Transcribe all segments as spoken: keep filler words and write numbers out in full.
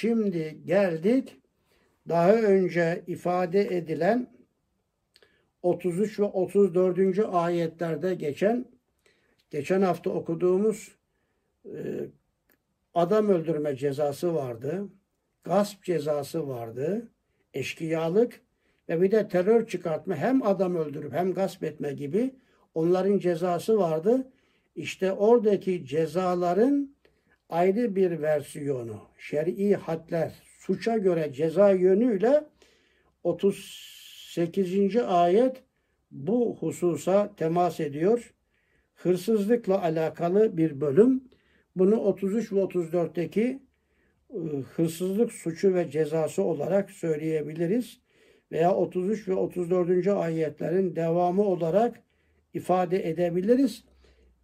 Şimdi geldik daha önce ifade edilen otuz üç ve otuz dördüncü ayetlerde geçen geçen hafta okuduğumuz adam öldürme cezası vardı. Gasp cezası vardı. Eşkıyalık ve bir de terör çıkartma, hem adam öldürüp hem gasp etme gibi onların cezası vardı. İşte oradaki cezaların ayrı bir versiyonu, şer'i hadler, suça göre ceza yönüyle otuz sekizinci ayet bu hususa temas ediyor. Hırsızlıkla alakalı bir bölüm. Bunu otuz üç ve otuz dörtteki hırsızlık suçu ve cezası olarak söyleyebiliriz. Veya otuz üç ve otuz dördüncü ayetlerin devamı olarak ifade edebiliriz.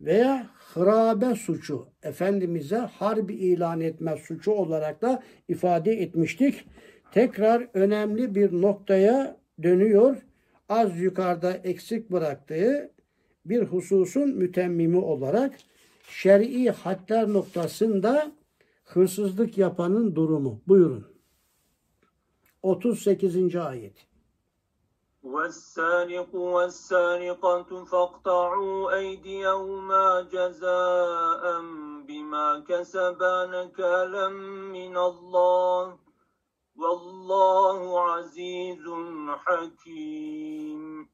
Veya hırabe suçu, Efendimiz'e harbi ilan etme suçu olarak da ifade etmiştik. Tekrar önemli bir noktaya dönüyor. Az yukarıda eksik bıraktığı bir hususun mütemmimi olarak şer'i hadler noktasında hırsızlık yapanın durumu. Buyurun. otuz sekizinci ayet. وَالسَّارِقُ وَالسَّارِقَةُ فَاقْطَعُوا أَيْدِيَهُمَا جَزَاءً بِمَا كَسَبَا نَكَالًا مِنَ اللّٰهِ وَاللّٰهُ عَزِيزٌ حَكِيمٌ.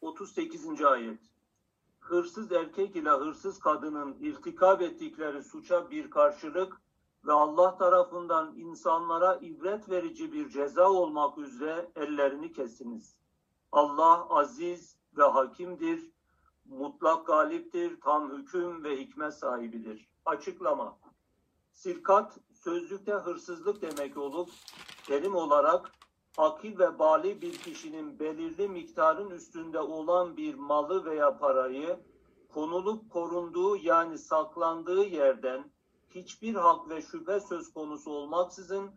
otuz sekizinci ayet. Hırsız erkek ile hırsız kadının irtikap ettikleri suça bir karşılık ve Allah tarafından insanlara ibret verici bir ceza olmak üzere ellerini kesiniz. Allah aziz ve hakimdir, mutlak galiptir, tam hüküm ve hikmet sahibidir. Açıklama. Sirkat, sözlükte hırsızlık demek olup, terim olarak akil ve bali bir kişinin belirli miktarın üstünde olan bir malı veya parayı, konulup korunduğu yani saklandığı yerden, hiçbir hak ve şüphe söz konusu olmaksızın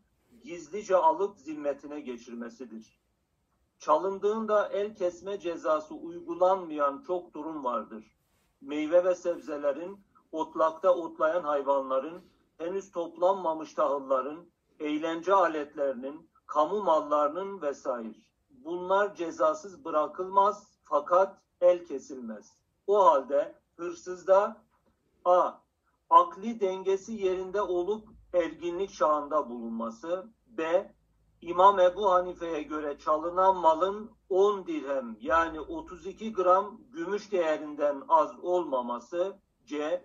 gizlice alıp zimmetine geçirmesidir. Çalındığında el kesme cezası uygulanmayan çok durum vardır. Meyve ve sebzelerin, otlakta otlayan hayvanların, henüz toplanmamış tahılların, eğlence aletlerinin, kamu mallarının vesaire. Bunlar cezasız bırakılmaz fakat el kesilmez. O halde hırsızda a. akli dengesi yerinde olup erginlik çağında bulunması, b. İmam Ebu Hanife'ye göre çalınan malın on dirhem yani otuz iki gram gümüş değerinden az olmaması, c.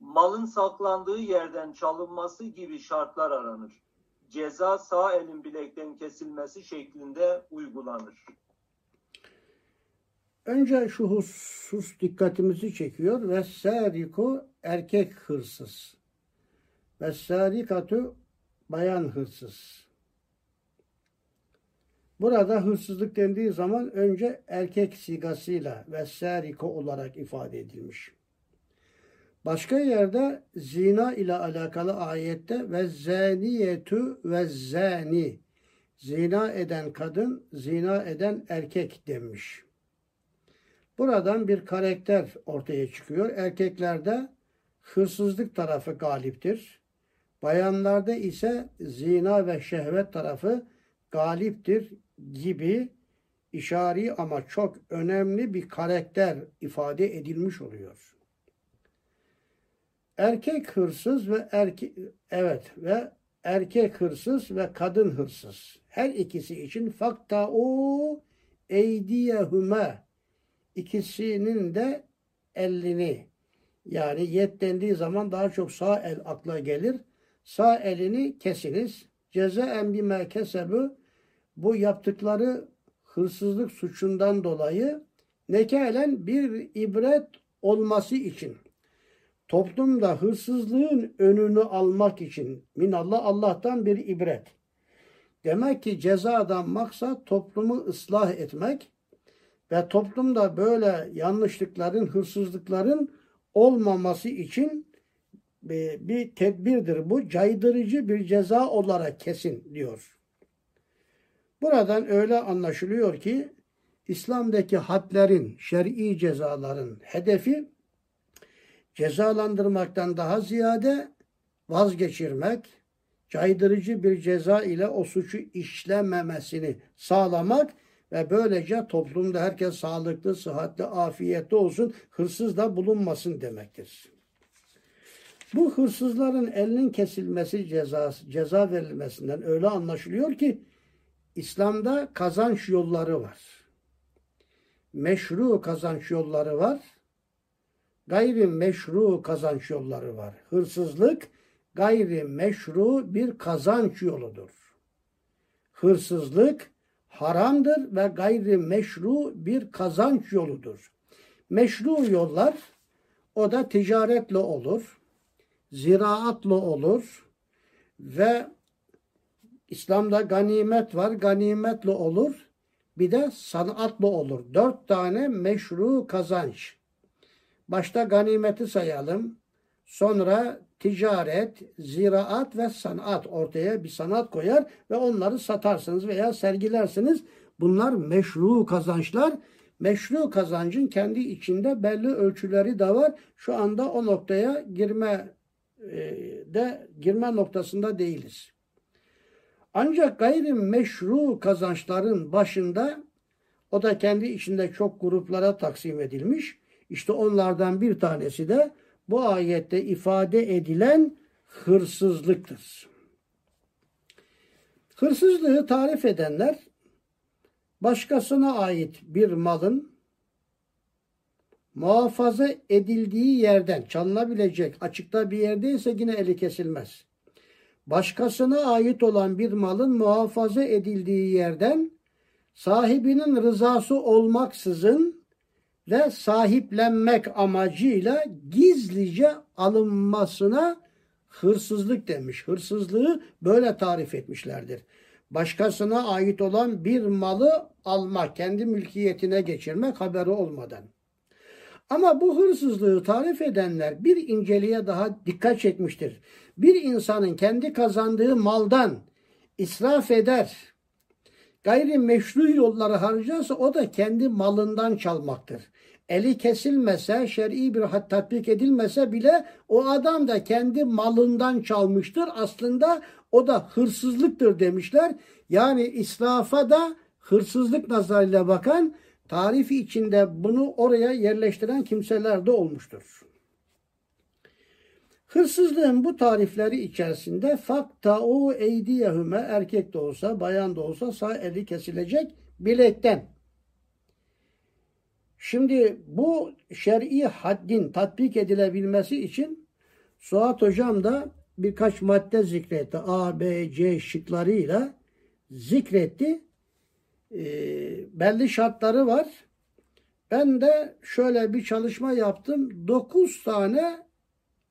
malın saklandığı yerden çalınması gibi şartlar aranır. Ceza sağ elin bilekten kesilmesi şeklinde uygulanır. Önce şu husus dikkatimizi çekiyor. Vessariku erkek hırsız. Vessarikatu bayan hırsız. Burada hırsızlık dendiği zaman önce erkek sigasıyla vessariku olarak ifade edilmiş. Başka yerde zina ile alakalı ayette vezzaniyetu vezzani, zina eden kadın, zina eden erkek denmiş. Buradan bir karakter ortaya çıkıyor. Erkeklerde hırsızlık tarafı galiptir. Bayanlarda ise zina ve şehvet tarafı galiptir gibi işari ama çok önemli bir karakter ifade edilmiş oluyor. Erkek hırsız ve erke evet ve erkek hırsız ve kadın hırsız. Her ikisi için fakta'u eydiyehüme, İkisinin de elini, yani yet dendiği zaman daha çok sağ el akla gelir. Sağ elini kesiniz. Cezaen bime kesebu, bu yaptıkları hırsızlık suçundan dolayı nekalen bir ibret olması için. Toplumda hırsızlığın önünü almak için minallah, Allah'tan bir ibret. Demek ki cezadan maksat toplumu ıslah etmek ve toplumda böyle yanlışlıkların, hırsızlıkların olmaması için bir tedbirdir. Bu caydırıcı bir ceza olarak kesin diyor. Buradan öyle anlaşılıyor ki İslam'daki hadlerin, şer'i cezaların hedefi cezalandırmaktan daha ziyade vazgeçirmek, caydırıcı bir ceza ile o suçu işlememesini sağlamak ve böylece toplumda herkes sağlıklı, sıhhatli, afiyetli olsun, hırsız da bulunmasın demektir. Bu hırsızların elinin kesilmesi cezası, ceza verilmesinden öyle anlaşılıyor ki İslam'da kazanç yolları var. Meşru kazanç yolları var. Gayri meşru kazanç yolları var. Hırsızlık gayri meşru bir kazanç yoludur. Hırsızlık haramdır ve gayri meşru bir kazanç yoludur. Meşru yollar o da ticaretle olur, ziraatla olur ve İslam'da ganimet var, ganimetle olur, bir de sanatla olur. Dört tane meşru kazanç. Başta ganimeti sayalım, sonra ticaret, ziraat ve sanat, ortaya bir sanat koyar ve onları satarsınız veya sergilersiniz. Bunlar meşru kazançlar. Meşru kazancın kendi içinde belli ölçüleri de var. Şu anda o noktaya girme de girme noktasında değiliz. Ancak gayrimeşru kazançların başında, o da kendi içinde çok gruplara taksim edilmiş. İşte onlardan bir tanesi de bu ayette ifade edilen hırsızlıktır. Hırsızlığı tarif edenler, başkasına ait bir malın muhafaza edildiği yerden, çalınabilecek açıkta bir yerdeyse yine eli kesilmez. Başkasına ait olan bir malın muhafaza edildiği yerden sahibinin rızası olmaksızın ve sahiplenmek amacıyla gizlice alınmasına hırsızlık demiş. Hırsızlığı böyle tarif etmişlerdir. Başkasına ait olan bir malı almak, kendi mülkiyetine geçirmek haberi olmadan. Ama bu hırsızlığı tarif edenler bir inceliğe daha dikkat çekmiştir. Bir insanın kendi kazandığı maldan israf eder, gayri meşru yolları harcarsa o da kendi malından çalmaktır. Eli kesilmese, şer'i bir had tatbik edilmese bile o adam da kendi malından çalmıştır. Aslında o da hırsızlıktır demişler. Yani israfa da hırsızlık nazarıyla bakan, tarifi içinde bunu oraya yerleştiren kimseler de olmuştur. Hırsızlığın bu tarifleri içerisinde faktau eydiyehüme, erkek de olsa bayan da olsa sağ eli kesilecek bilekten. Şimdi bu şer'i haddin tatbik edilebilmesi için Suat Hocam da birkaç madde zikretti. A, B, C şıklarıyla zikretti. E, belli şartları var. Ben de şöyle bir çalışma yaptım. dokuz tane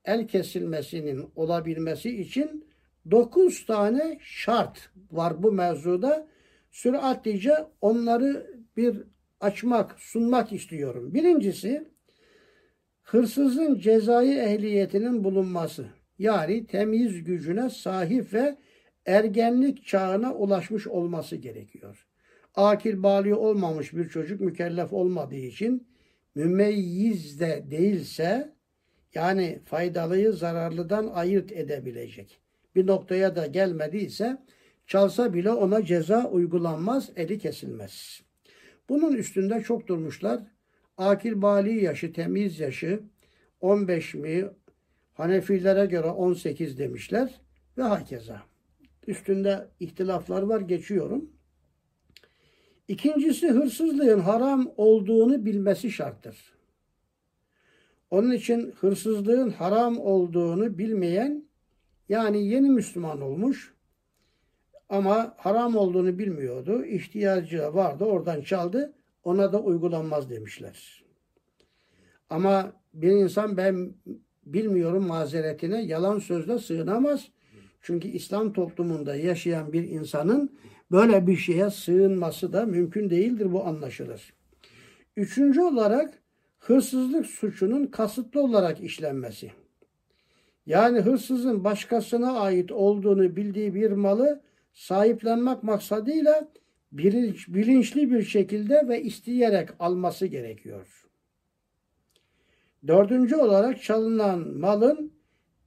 el kesilmesinin olabilmesi için dokuz tane şart var bu mevzuda. Süratlice onları bir açmak, sunmak istiyorum. Birincisi, hırsızın cezai ehliyetinin bulunması. Yani temyiz gücüne sahip ve ergenlik çağına ulaşmış olması gerekiyor. Akil bali olmamış bir çocuk mükellef olmadığı için, mümeyyiz de değilse, yani faydalıyı zararlıdan ayırt edebilecek bir noktaya da gelmediyse, çalsa bile ona ceza uygulanmaz, eli kesilmez. Bunun üstünde çok durmuşlar. Akil bali yaşı, temyiz yaşı on beş mi? Hanefilere göre on sekiz demişler ve hakeza. Üstünde ihtilaflar var, geçiyorum. İkincisi, hırsızlığın haram olduğunu bilmesi şarttır. Onun için hırsızlığın haram olduğunu bilmeyen, yani yeni Müslüman olmuş ama haram olduğunu bilmiyordu, ihtiyacı vardı, oradan çaldı, ona da uygulanmaz demişler. Ama bir insan ben bilmiyorum mazeretine yalan sözle sığınamaz. Çünkü İslam toplumunda yaşayan bir insanın böyle bir şeye sığınması da mümkün değildir, bu anlaşılır. Üçüncü olarak, hırsızlık suçunun kasıtlı olarak işlenmesi. Yani hırsızın başkasına ait olduğunu bildiği bir malı sahiplenmek maksadıyla bilinç, bilinçli bir şekilde ve isteyerek alması gerekiyor. Dördüncü olarak, çalınan malın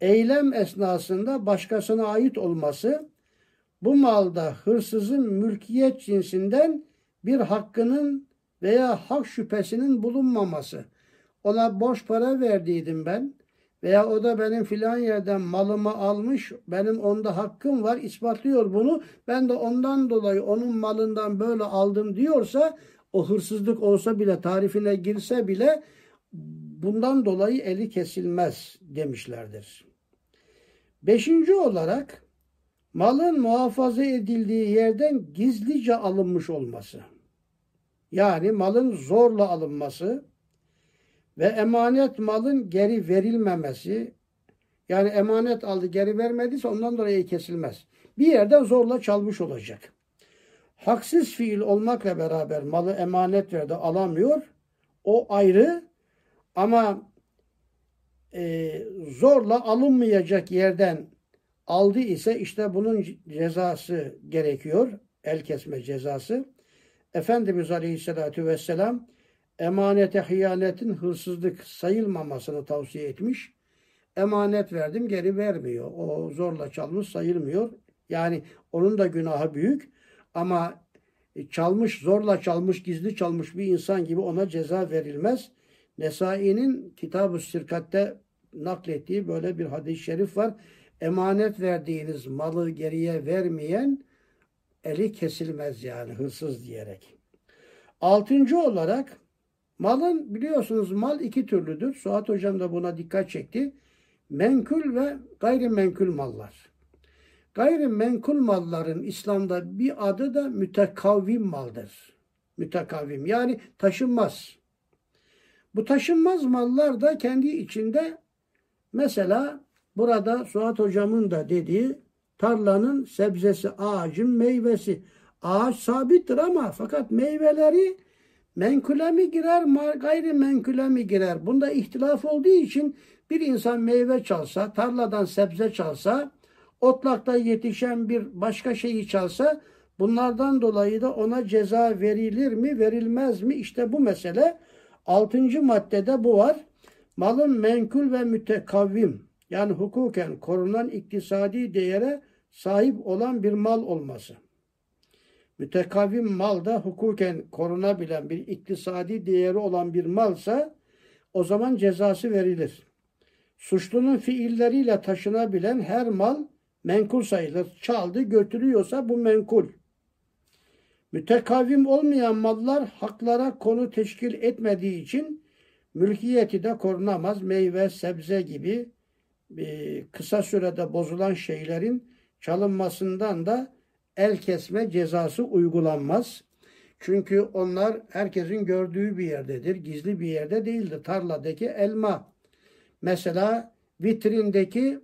eylem esnasında başkasına ait olması bu malda hırsızın mülkiyet cinsinden bir hakkının veya hak şüphesinin bulunmaması. Ona borç para verdiydim ben veya o da benim filan yerden malımı almış, benim onda hakkım var, ispatlıyor bunu, ben de ondan dolayı onun malından böyle aldım diyorsa, o hırsızlık olsa bile, tarifine girse bile bundan dolayı eli kesilmez demişlerdir. Beşinci olarak malın muhafaza edildiği yerden gizlice alınmış olması. Yani malın zorla alınması ve emanet malın geri verilmemesi. Yani emanet aldı, geri vermediyse ondan dolayı kesilmez. Bir yerden zorla çalmış olacak. Haksız fiil olmakla beraber malı emanet verdi, alamıyor. O ayrı, ama e, zorla alınmayacak yerden aldı ise işte bunun cezası gerekiyor. El kesme cezası. Efendimiz Aleyhisselatü Vesselam emanete hıyanetin hırsızlık sayılmamasını tavsiye etmiş. Emanet verdim, geri vermiyor. O zorla çalmış sayılmıyor. Yani onun da günahı büyük, ama çalmış, zorla çalmış, gizli çalmış bir insan gibi ona ceza verilmez. Nesai'nin Kitab-ı Sirkat'te naklettiği böyle bir hadis-i şerif var. Emanet verdiğiniz malı geriye vermeyen eli kesilmez, yani hırsız diyerek. Altıncı olarak malın, biliyorsunuz mal iki türlüdür. Suat Hocam da buna dikkat çekti. Menkul ve gayrimenkul mallar. Gayrimenkul malların İslam'da bir adı da mütekavvim maldır. Mütekavvim, yani taşınmaz. Bu taşınmaz mallar da kendi içinde, mesela burada Suat Hocam'ın da dediği tarlanın sebzesi, ağacın meyvesi. Ağaç sabittir ama fakat meyveleri menkule mi girer, gayrimenkule mi girer? Bunda ihtilaf olduğu için bir insan meyve çalsa, tarladan sebze çalsa, otlakta yetişen bir başka şeyi çalsa, bunlardan dolayı da ona ceza verilir mi, verilmez mi? İşte bu mesele. Altıncı maddede bu var. Malın menkul ve mütekavvim, yani hukuken korunan iktisadi değere sahip olan bir mal olması. Mütekavvim mal da hukuken korunabilen, bir iktisadi değeri olan bir malsa o zaman cezası verilir. Suçlunun fiilleriyle taşınabilen her mal menkul sayılır. Çaldı götürüyorsa bu menkul. Mütekavvim olmayan mallar haklara konu teşkil etmediği için mülkiyeti de korunamaz. Meyve, sebze gibi kısa sürede bozulan şeylerin çalınmasından da el kesme cezası uygulanmaz. Çünkü onlar herkesin gördüğü bir yerdedir. Gizli bir yerde değildir. Tarladaki elma, mesela vitrindeki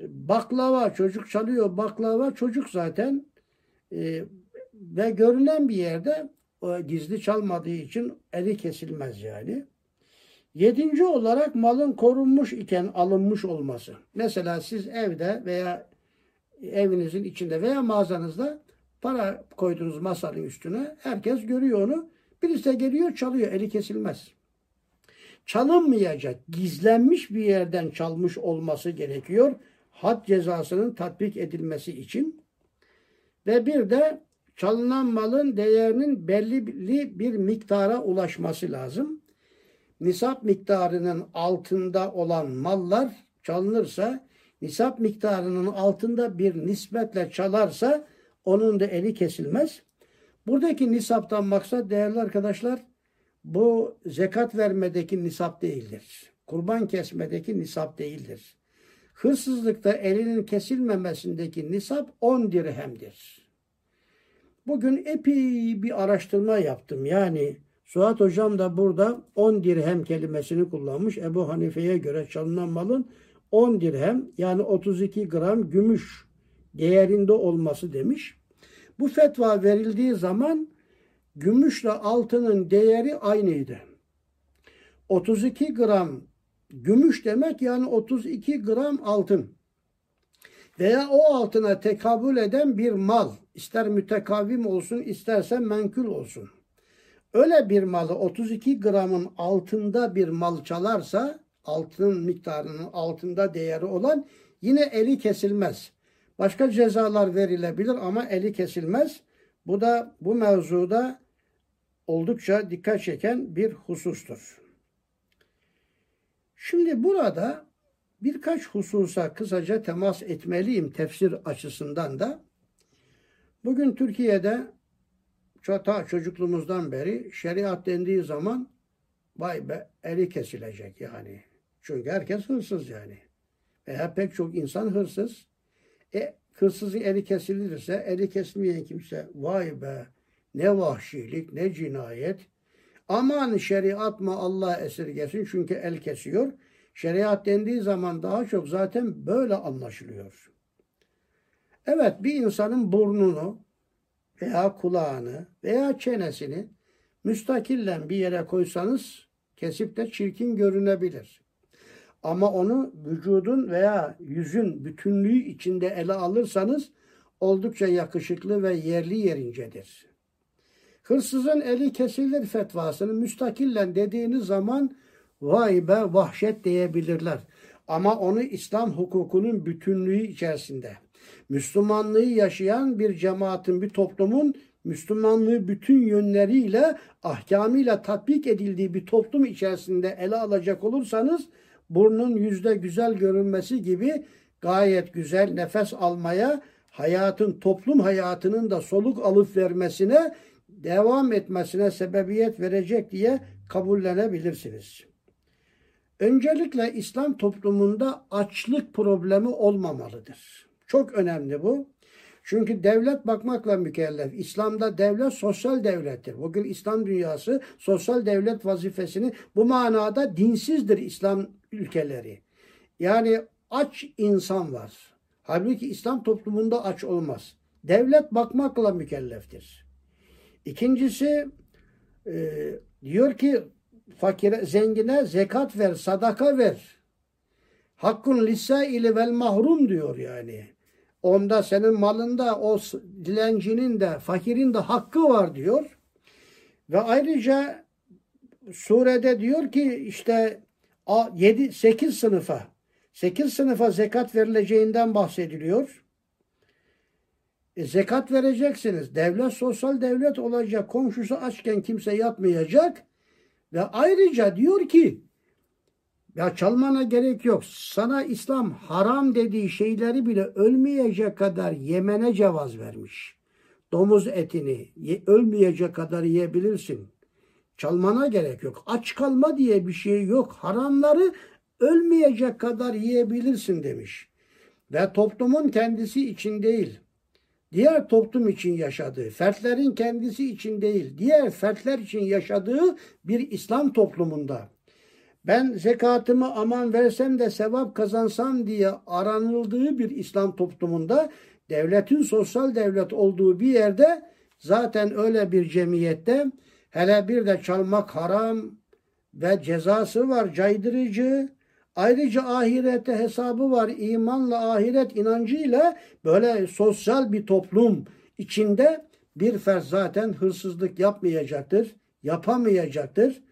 baklava, çocuk çalıyor baklava, çocuk zaten e, ve görünen bir yerde o, gizli çalmadığı için eli kesilmez yani. Yedinci olarak malın korunmuş iken alınmış olması. Mesela siz evde veya evinizin içinde veya mağazanızda para koydunuz masanın üstüne. Herkes görüyor onu. Birisi de geliyor çalıyor. Eli kesilmez. Çalınmayacak, gizlenmiş bir yerden çalmış olması gerekiyor. Had cezasının tatbik edilmesi için. Ve bir de çalınan malın değerinin belli bir miktara ulaşması lazım. Nisap miktarının altında olan mallar çalınırsa, nisap miktarının altında bir nispetle çalarsa onun da eli kesilmez. Buradaki nisaptan maksat değerli arkadaşlar, bu zekat vermedeki nisap değildir. Kurban kesmedeki nisap değildir. Hırsızlıkta elinin kesilmemesindeki nisap on dirhemdir. Bugün epey bir araştırma yaptım. Yani Suat Hocam da burada on dirhem kelimesini kullanmış. Ebu Hanife'ye göre çalınan malın on dirhem, yani otuz iki gram gümüş değerinde olması demiş. Bu fetva verildiği zaman gümüşle altının değeri aynıydı. otuz iki gram gümüş demek, yani otuz iki gram altın. Veya o altına tekabül eden bir mal, ister mütekavvim olsun, isterse menkul olsun. Öyle bir malı otuz iki gramın altında bir mal çalarsa altın miktarının altında değeri olan yine eli kesilmez. Başka cezalar verilebilir ama eli kesilmez. Bu da bu mevzuda oldukça dikkat çeken bir husustur. Şimdi burada birkaç hususa kısaca temas etmeliyim tefsir açısından da. Bugün Türkiye'de ta çocukluğumuzdan beri şeriat dendiği zaman vay be eli kesilecek yani. Çünkü herkes hırsız yani. Veya pek çok insan hırsız. E hırsızın eli kesilirse eli kesmeyen kimse vay be ne vahşilik ne cinayet. Aman şeriat mı Allah'a esirgesin çünkü el kesiyor. Şeriat dendiği zaman daha çok zaten böyle anlaşılıyor. Evet bir insanın burnunu veya kulağını veya çenesini müstakilen bir yere koysanız kesip de çirkin görünebilir. Ama onu vücudun veya yüzün bütünlüğü içinde ele alırsanız oldukça yakışıklı ve yerli yerincedir. Hırsızın eli kesilir fetvasını müstakilen dediğiniz zaman vay be vahşet diyebilirler. Ama onu İslam hukukunun bütünlüğü içerisinde, Müslümanlığı yaşayan bir cemaatin, bir toplumun Müslümanlığı bütün yönleriyle, ahkamıyla tatbik edildiği bir toplum içerisinde ele alacak olursanız, burnun yüzde güzel görünmesi gibi gayet güzel nefes almaya, hayatın, toplum hayatının da soluk alıp vermesine, devam etmesine sebebiyet verecek diye kabullenebilirsiniz. Öncelikle İslam toplumunda açlık problemi olmamalıdır. Çok önemli bu. Çünkü devlet bakmakla mükellef. İslam'da devlet sosyal devlettir. Bugün İslam dünyası sosyal devlet vazifesini bu manada dinsizdir İslam ülkeleri. Yani aç insan var. Halbuki İslam toplumunda aç olmaz. Devlet bakmakla mükelleftir. İkincisi e, diyor ki fakire, zengine zekat ver, sadaka ver. Hakkun lissaili vel mahrum diyor yani. Onda senin malında o dilencinin de fakirin de hakkı var diyor. Ve ayrıca surede diyor ki işte yedi sekiz sınıfa sekiz sınıfa zekat verileceğinden bahsediliyor. E, zekat vereceksiniz. Devlet sosyal devlet olacak. Komşusu açken kimse yatmayacak. Ve ayrıca diyor ki ya çalmana gerek yok. Sana İslam haram dediği şeyleri bile ölmeyecek kadar yemene cevaz vermiş. Domuz etini ölmeyecek kadar yiyebilirsin. Çalmana gerek yok. Aç kalma diye bir şey yok. Haramları ölmeyecek kadar yiyebilirsin demiş. Ve toplumun kendisi için değil, diğer toplum için yaşadığı, fertlerin kendisi için değil, diğer fertler için yaşadığı bir İslam toplumunda ben zekatımı aman versem de sevap kazansam diye aranıldığı bir İslam toplumunda devletin sosyal devlet olduğu bir yerde zaten öyle bir cemiyette hele bir de çalmak haram ve cezası var caydırıcı. Ayrıca ahirette hesabı var imanla ahiret inancıyla böyle sosyal bir toplum içinde bir fert zaten hırsızlık yapmayacaktır, yapamayacaktır.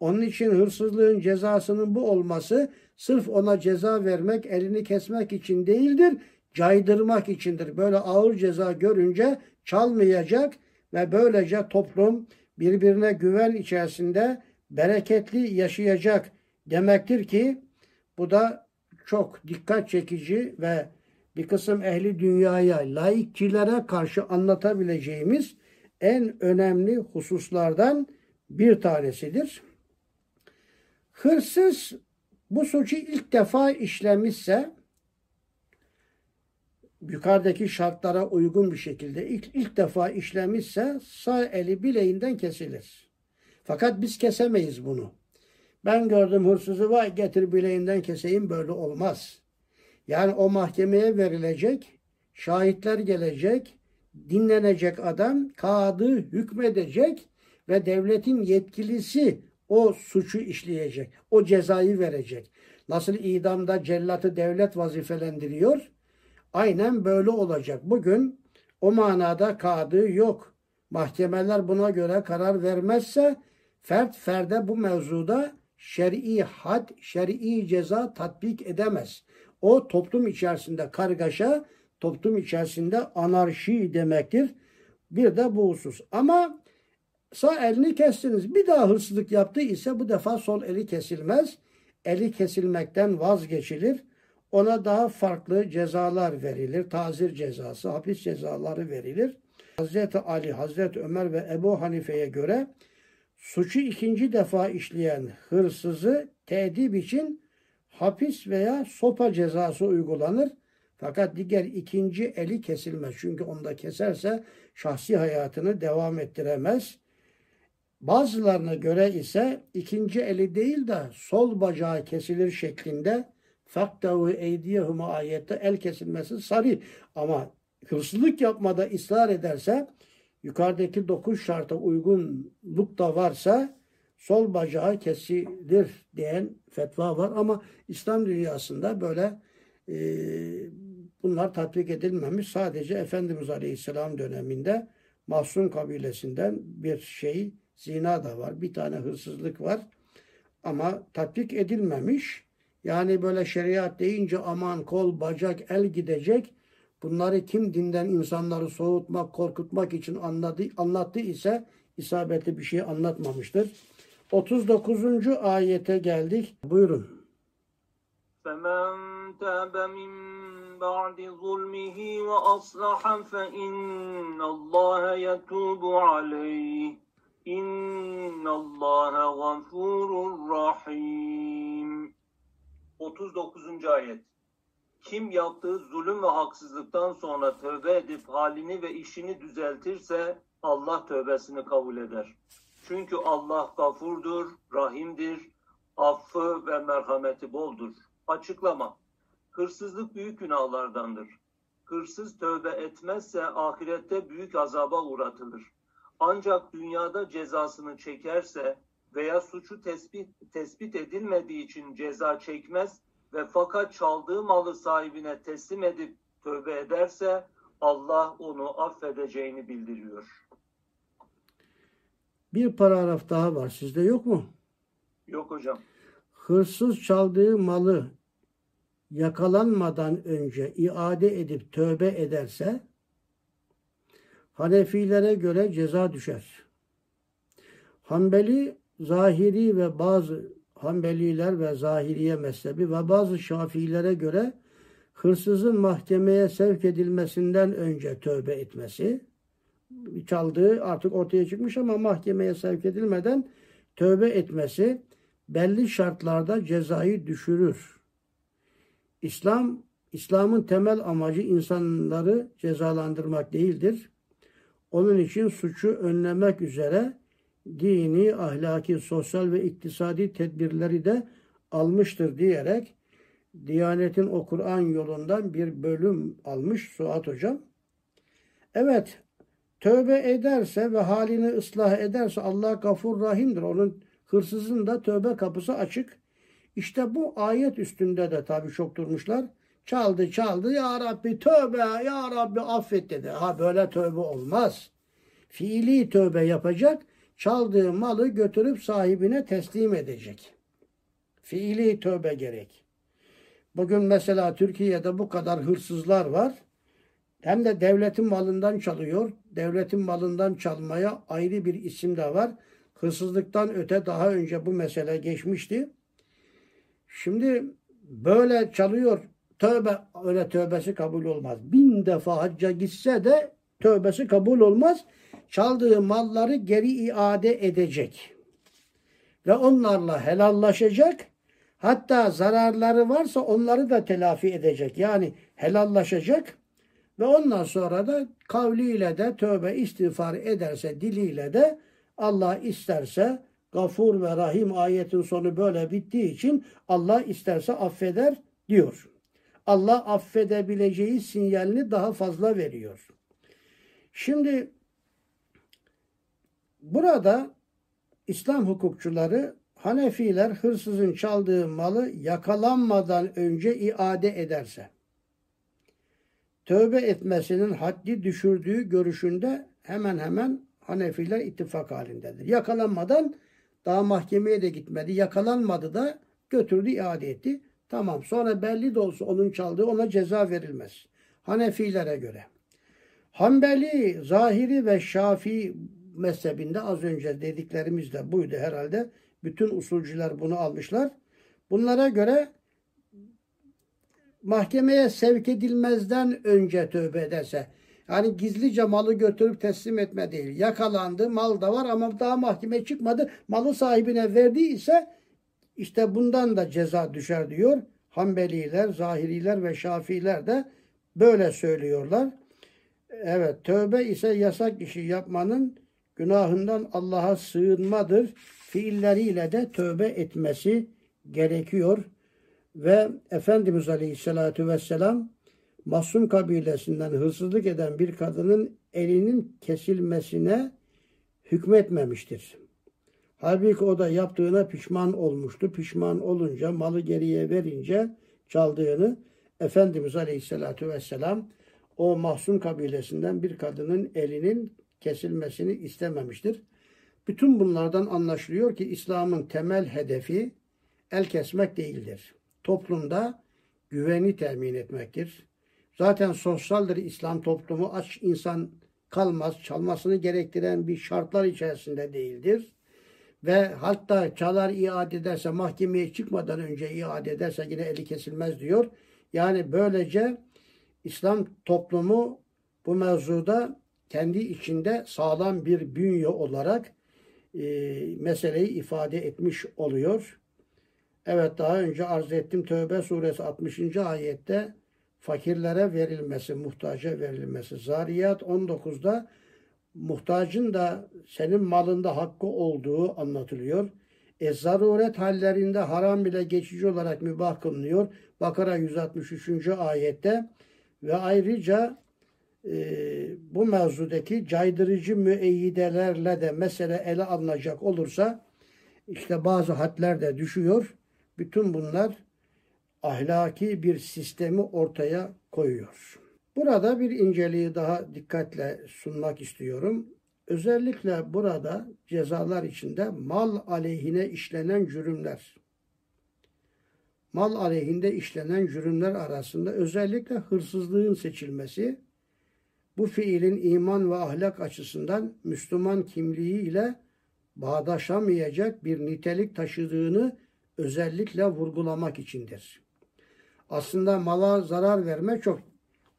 Onun için hırsızlığın cezasının bu olması sırf ona ceza vermek, elini kesmek için değildir, caydırmak içindir. Böyle ağır ceza görünce çalmayacak ve böylece toplum birbirine güven içerisinde bereketli yaşayacak demektir ki bu da çok dikkat çekici ve bir kısım ehli dünyaya, laikçilere karşı anlatabileceğimiz en önemli hususlardan bir tanesidir. Hırsız bu suçu ilk defa işlemişse yukarıdaki şartlara uygun bir şekilde ilk, ilk defa işlemişse sağ eli bileğinden kesilir. Fakat biz kesemeyiz bunu. Ben gördüm hırsızı vay getir bileğinden keseyim böyle olmaz. Yani o mahkemeye verilecek, şahitler gelecek, dinlenecek adam, kadı hükmedecek ve devletin yetkilisi o suçu işleyecek. O cezayı verecek. Nasıl idamda cellatı devlet vazifelendiriyor? Aynen böyle olacak. Bugün o manada kadı yok. Mahkemeler buna göre karar vermezse fert ferde bu mevzuda şer'i had, şer'i ceza tatbik edemez. O toplum içerisinde kargaşa, toplum içerisinde anarşi demektir. Bir de bu husus. Ama sağ elini kestiniz. Bir daha hırsızlık yaptı ise bu defa sol eli kesilmez. Eli kesilmekten vazgeçilir. Ona daha farklı cezalar verilir. Tazir cezası, hapis cezaları verilir. Hazreti Ali, Hazreti Ömer ve Ebu Hanife'ye göre suçu ikinci defa işleyen hırsızı tedip için hapis veya sopa cezası uygulanır. Fakat diğer ikinci eli kesilmez. Çünkü onu da keserse şahsi hayatını devam ettiremez. Bazılarına göre ise ikinci eli değil de sol bacağı kesilir şeklinde. Faktahu eydiyehum ayette el kesilmesi sarih. Ama hırsızlık yapmada ısrar ederse, yukarıdaki dokuz şarta uygunluk da varsa sol bacağı kesilir diyen fetva var. Ama İslam dünyasında böyle e, bunlar tatbik edilmemiş. Sadece Efendimiz Aleyhisselam döneminde Mahsun kabilesinden bir şey, zina da var. Bir tane hırsızlık var. Ama tatbik edilmemiş. Yani böyle şeriat deyince aman kol, bacak, el gidecek. Bunları kim dinden insanları soğutmak, korkutmak için anladı, anlattı ise isabetli bir şey anlatmamıştır. otuz dokuzuncu ayete geldik. Buyurun. فَمَنْ تَابَ مِنْ بَعْدِ ظُلْمِهِ وَأَصْلَحَ فَإِنَّ اللّٰهَ يَتُوبُ عَلَيْهِ اِنَّ اللّٰهَ غَفُورٌ رَحِيمٌ. otuz dokuzuncu ayet. Kim yaptığı zulüm ve haksızlıktan sonra tövbe edip halini ve işini düzeltirse Allah tövbesini kabul eder. Çünkü Allah gafurdur, rahimdir, affı ve merhameti boldur. Açıklama. Hırsızlık büyük günahlardandır. Hırsız tövbe etmezse ahirette büyük azaba uğratılır. Ancak dünyada cezasını çekerse veya suçu tespit, tespit edilmediği için ceza çekmez ve fakat çaldığı malı sahibine teslim edip tövbe ederse Allah onu affedeceğini bildiriyor. Bir paragraf daha var. Sizde yok mu? Yok hocam. Hırsız çaldığı malı yakalanmadan önce iade edip tövbe ederse Hanefilere göre ceza düşer. Hanbeli, Zahiri ve bazı Hanbeliler ve Zahiriye mezhebi ve bazı Şafiilere göre hırsızın mahkemeye sevk edilmesinden önce tövbe etmesi, çaldığı artık ortaya çıkmış ama mahkemeye sevk edilmeden tövbe etmesi belli şartlarda cezayı düşürür. İslam, İslam'ın temel amacı insanları cezalandırmak değildir. Onun için suçu önlemek üzere dini, ahlaki, sosyal ve iktisadi tedbirleri de almıştır diyerek Diyanet'in o Kur'an yolundan bir bölüm almış Suat Hocam. Evet, tövbe ederse ve halini ıslah ederse Allah gafur rahimdir. Onun hırsızın da tövbe kapısı açık. İşte bu ayet üstünde de tabii çok durmuşlar. Çaldı çaldı, ya Rabbi tövbe, ya Rabbi affet dedi. Ha böyle tövbe olmaz. Fiili tövbe yapacak. Çaldığı malı götürüp sahibine teslim edecek. Fiili tövbe gerek. Bugün mesela Türkiye'de bu kadar hırsızlar var. Hem de devletin malından çalıyor. Devletin malından çalmaya ayrı bir isim de var. Hırsızlıktan öte daha önce bu mesele geçmişti. Şimdi böyle çalıyor. Tövbe, öyle tövbesi kabul olmaz. Bin defa hacca gitse de tövbesi kabul olmaz. Çaldığı malları geri iade edecek ve onlarla helallaşacak. Hatta zararları varsa onları da telafi edecek. Yani helallaşacak ve ondan sonra da kavliyle de tövbe istiğfar ederse, diliyle de Allah isterse gafur ve rahim, ayetin sonu böyle bittiği için Allah isterse affeder diyor. Allah affedebileceği sinyalini daha fazla veriyor. Şimdi burada İslam hukukçuları, Hanefiler hırsızın çaldığı malı yakalanmadan önce iade ederse tövbe etmesinin haddi düşürdüğü görüşünde hemen hemen Hanefiler ittifak halindedir. Yakalanmadan Daha mahkemeye de gitmedi. Yakalanmadı da götürdü, iade etti. Tamam. Sonra belli de olsa onun çaldığı, ona ceza verilmez. Hanefilere göre. Hanbeli, Zahiri ve Şafii mezhebinde az önce dediklerimiz de buydu herhalde. Bütün usulcüler bunu almışlar. Bunlara göre mahkemeye sevk edilmezden önce tövbe ederse, yani gizlice malı götürüp teslim etme değil, yakalandı, mal da var ama daha mahkemeye çıkmadı, malı sahibine verdiyse işte bundan da ceza düşer diyor. Hanbeliler, Zahiriler ve Şafiiler de böyle söylüyorlar. Evet, tövbe ise yasak işi yapmanın, günahından Allah'a sığınmadır. Fiilleriyle de tövbe etmesi gerekiyor. Ve Efendimiz Aleyhisselatü Vesselam, Mahsun kabilesinden hırsızlık eden bir kadının elinin kesilmesine hükmetmemiştir. Halbuki o da yaptığına pişman olmuştu. Pişman olunca, malı geriye verince çaldığını, Efendimiz Aleyhisselatü Vesselam o Mahsun kabilesinden bir kadının elinin kesilmesini istememiştir. Bütün bunlardan anlaşılıyor ki İslam'ın temel hedefi el kesmek değildir. Toplumda güveni temin etmektir. Zaten sosyaldir İslam toplumu, aç insan kalmaz, çalmasını gerektiren bir şartlar içerisinde değildir. Ve hatta çalar iade ederse, mahkemeye çıkmadan önce iade ederse yine eli kesilmez diyor. Yani böylece İslam toplumu bu mevzuda kendi içinde sağlam bir bünye olarak e, meseleyi ifade etmiş oluyor. Evet, daha önce arz ettim, Tövbe suresi altmışıncı ayette fakirlere verilmesi, muhtaca verilmesi. Zariyat on dokuzda muhtacın da senin malında hakkı olduğu anlatılıyor. E, zaruret hallerinde haram bile geçici olarak mübah kılınıyor. Bakara yüz altmış üçüncü ayette. Ve ayrıca e, bu mevzudaki caydırıcı müeyyidelerle de mesele ele alınacak olursa işte bazı hadler de düşüyor. Bütün bunlar ahlaki bir sistemi ortaya koyuyor. Burada bir inceliği daha dikkatle sunmak istiyorum. Özellikle burada cezalar içinde mal aleyhine işlenen cürümler, mal aleyhinde işlenen cürümler arasında özellikle hırsızlığın seçilmesi, bu fiilin iman ve ahlak açısından Müslüman kimliğiyle bağdaşamayacak bir nitelik taşıdığını özellikle vurgulamak içindir. Aslında mala zarar verme çok.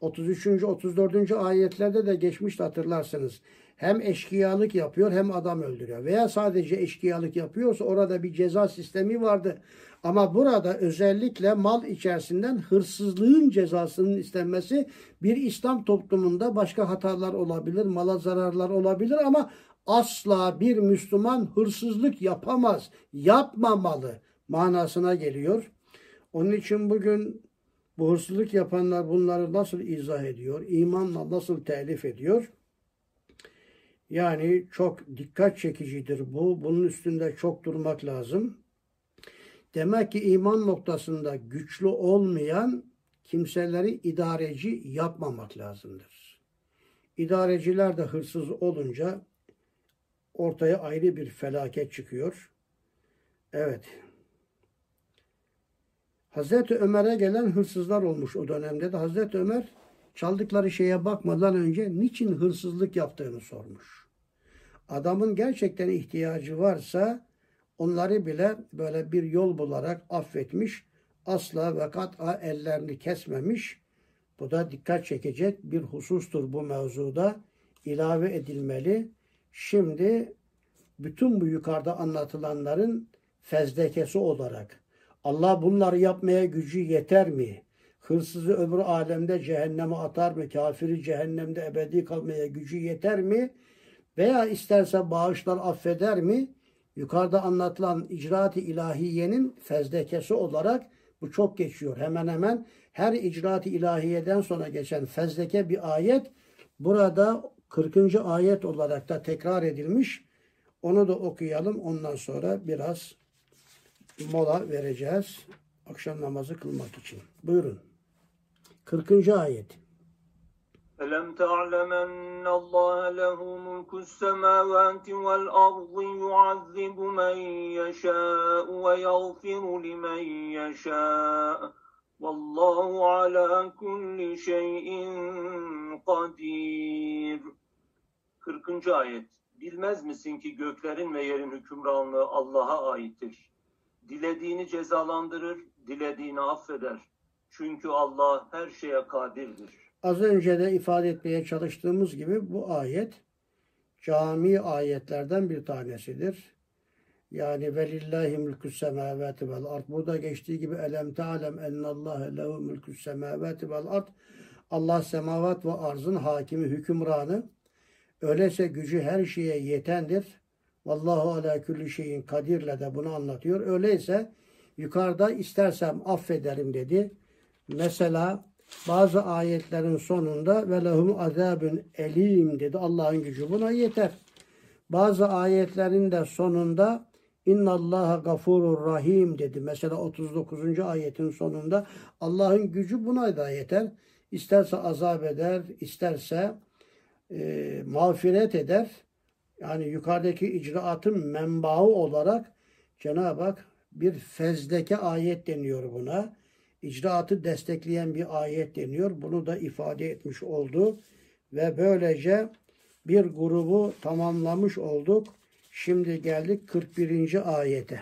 otuz üçüncü otuz dördüncü ayetlerde de geçmişti, hatırlarsınız. Hem eşkıyalık yapıyor hem adam öldürüyor. Veya sadece eşkıyalık yapıyorsa orada bir ceza sistemi vardı. Ama burada özellikle mal içerisinden hırsızlığın cezasının istenmesi, bir İslam toplumunda başka hatalar olabilir, mala zararlar olabilir ama asla bir Müslüman hırsızlık yapamaz, yapmamalı manasına geliyor. Onun için bugün bu hırsızlık yapanlar bunları nasıl izah ediyor, imanla nasıl telif ediyor? Yani çok dikkat çekicidir bu. Bunun üstünde çok durmak lazım. Demek ki iman noktasında güçlü olmayan kimseleri idareci yapmamak lazımdır. İdareciler de hırsız olunca ortaya ayrı bir felaket çıkıyor. Evet. Hazreti Ömer'e gelen hırsızlar olmuş o dönemde de. Hazreti Ömer çaldıkları şeye bakmadan önce niçin hırsızlık yaptığını sormuş. Adamın gerçekten ihtiyacı varsa onları bile böyle bir yol bularak affetmiş. Asla ve kat'a ellerini kesmemiş. Bu da dikkat çekecek bir husustur, bu mevzuda ilave edilmeli. Şimdi bütün bu yukarıda anlatılanların fezlekesi olarak Allah bunları yapmaya gücü yeter mi? Hırsızı öbür alemde cehenneme atar mı? Kafiri cehennemde ebedi kalmaya gücü yeter mi? Veya isterse bağışlar, affeder mi? Yukarıda anlatılan icraat-ı ilahiyenin fezlekesi olarak bu çok geçiyor. Hemen hemen her icraat-ı ilahiyeden sonra geçen fezleke bir ayet burada kırkıncı ayet olarak da tekrar edilmiş. Onu da okuyalım. Ondan sonra biraz mola vereceğiz akşam namazı kılmak için. Buyurun. kırkıncı ayet. أَلَمْ تَعْلَمْ أَنَّ اللَّهَ لَهُ مُلْكُ السَّمَاوَاتِ وَالْأَرْضِ يُعَذِّبُ مَنْ يَشَاءُ وَيَغْفِرُ لِمَنْ يَشَاءُ وَاللَّهُ عَلَى كُلِّ شَيْءٍ قَدِيرٌ. kırkıncı ayet. Bilmez misin ki göklerin ve yerin hükümranlığı Allah'a aittir. Dilediğini cezalandırır, dilediğini affeder. Çünkü Allah her şeye kadirdir. Az önce de ifade etmeye çalıştığımız gibi bu ayet cami ayetlerden bir tanesidir. Yani velillahi mülkü semavati vel ard. Burada geçtiği gibi elem te'alem ennallâhe lehu mülkü semavati vel ard. Allah semavat ve arzın hakimi, hükümranı. Öyleyse gücü her şeye yetendir. Vallahu ala külli şeyin kadirle de bunu anlatıyor. Öyleyse yukarıda istersem affederim dedi. Mesela bazı ayetlerin sonunda ve lehum azabun elim dedi. Allah'ın gücü buna yeter. Bazı ayetlerin de sonunda innallaha gafurur rahim dedi. Mesela otuz dokuzuncu ayetin sonunda Allah'ın gücü buna da yeter. İsterse azap eder, isterse e, mağfiret eder. Yani yukarıdaki icraatın menbaı olarak Cenab-ı Hak bir fezleke ayet deniyor buna. İcraatı destekleyen bir ayet deniyor. Bunu da ifade etmiş oldu. Ve böylece bir grubu tamamlamış olduk. Şimdi geldik kırk birinci ayete.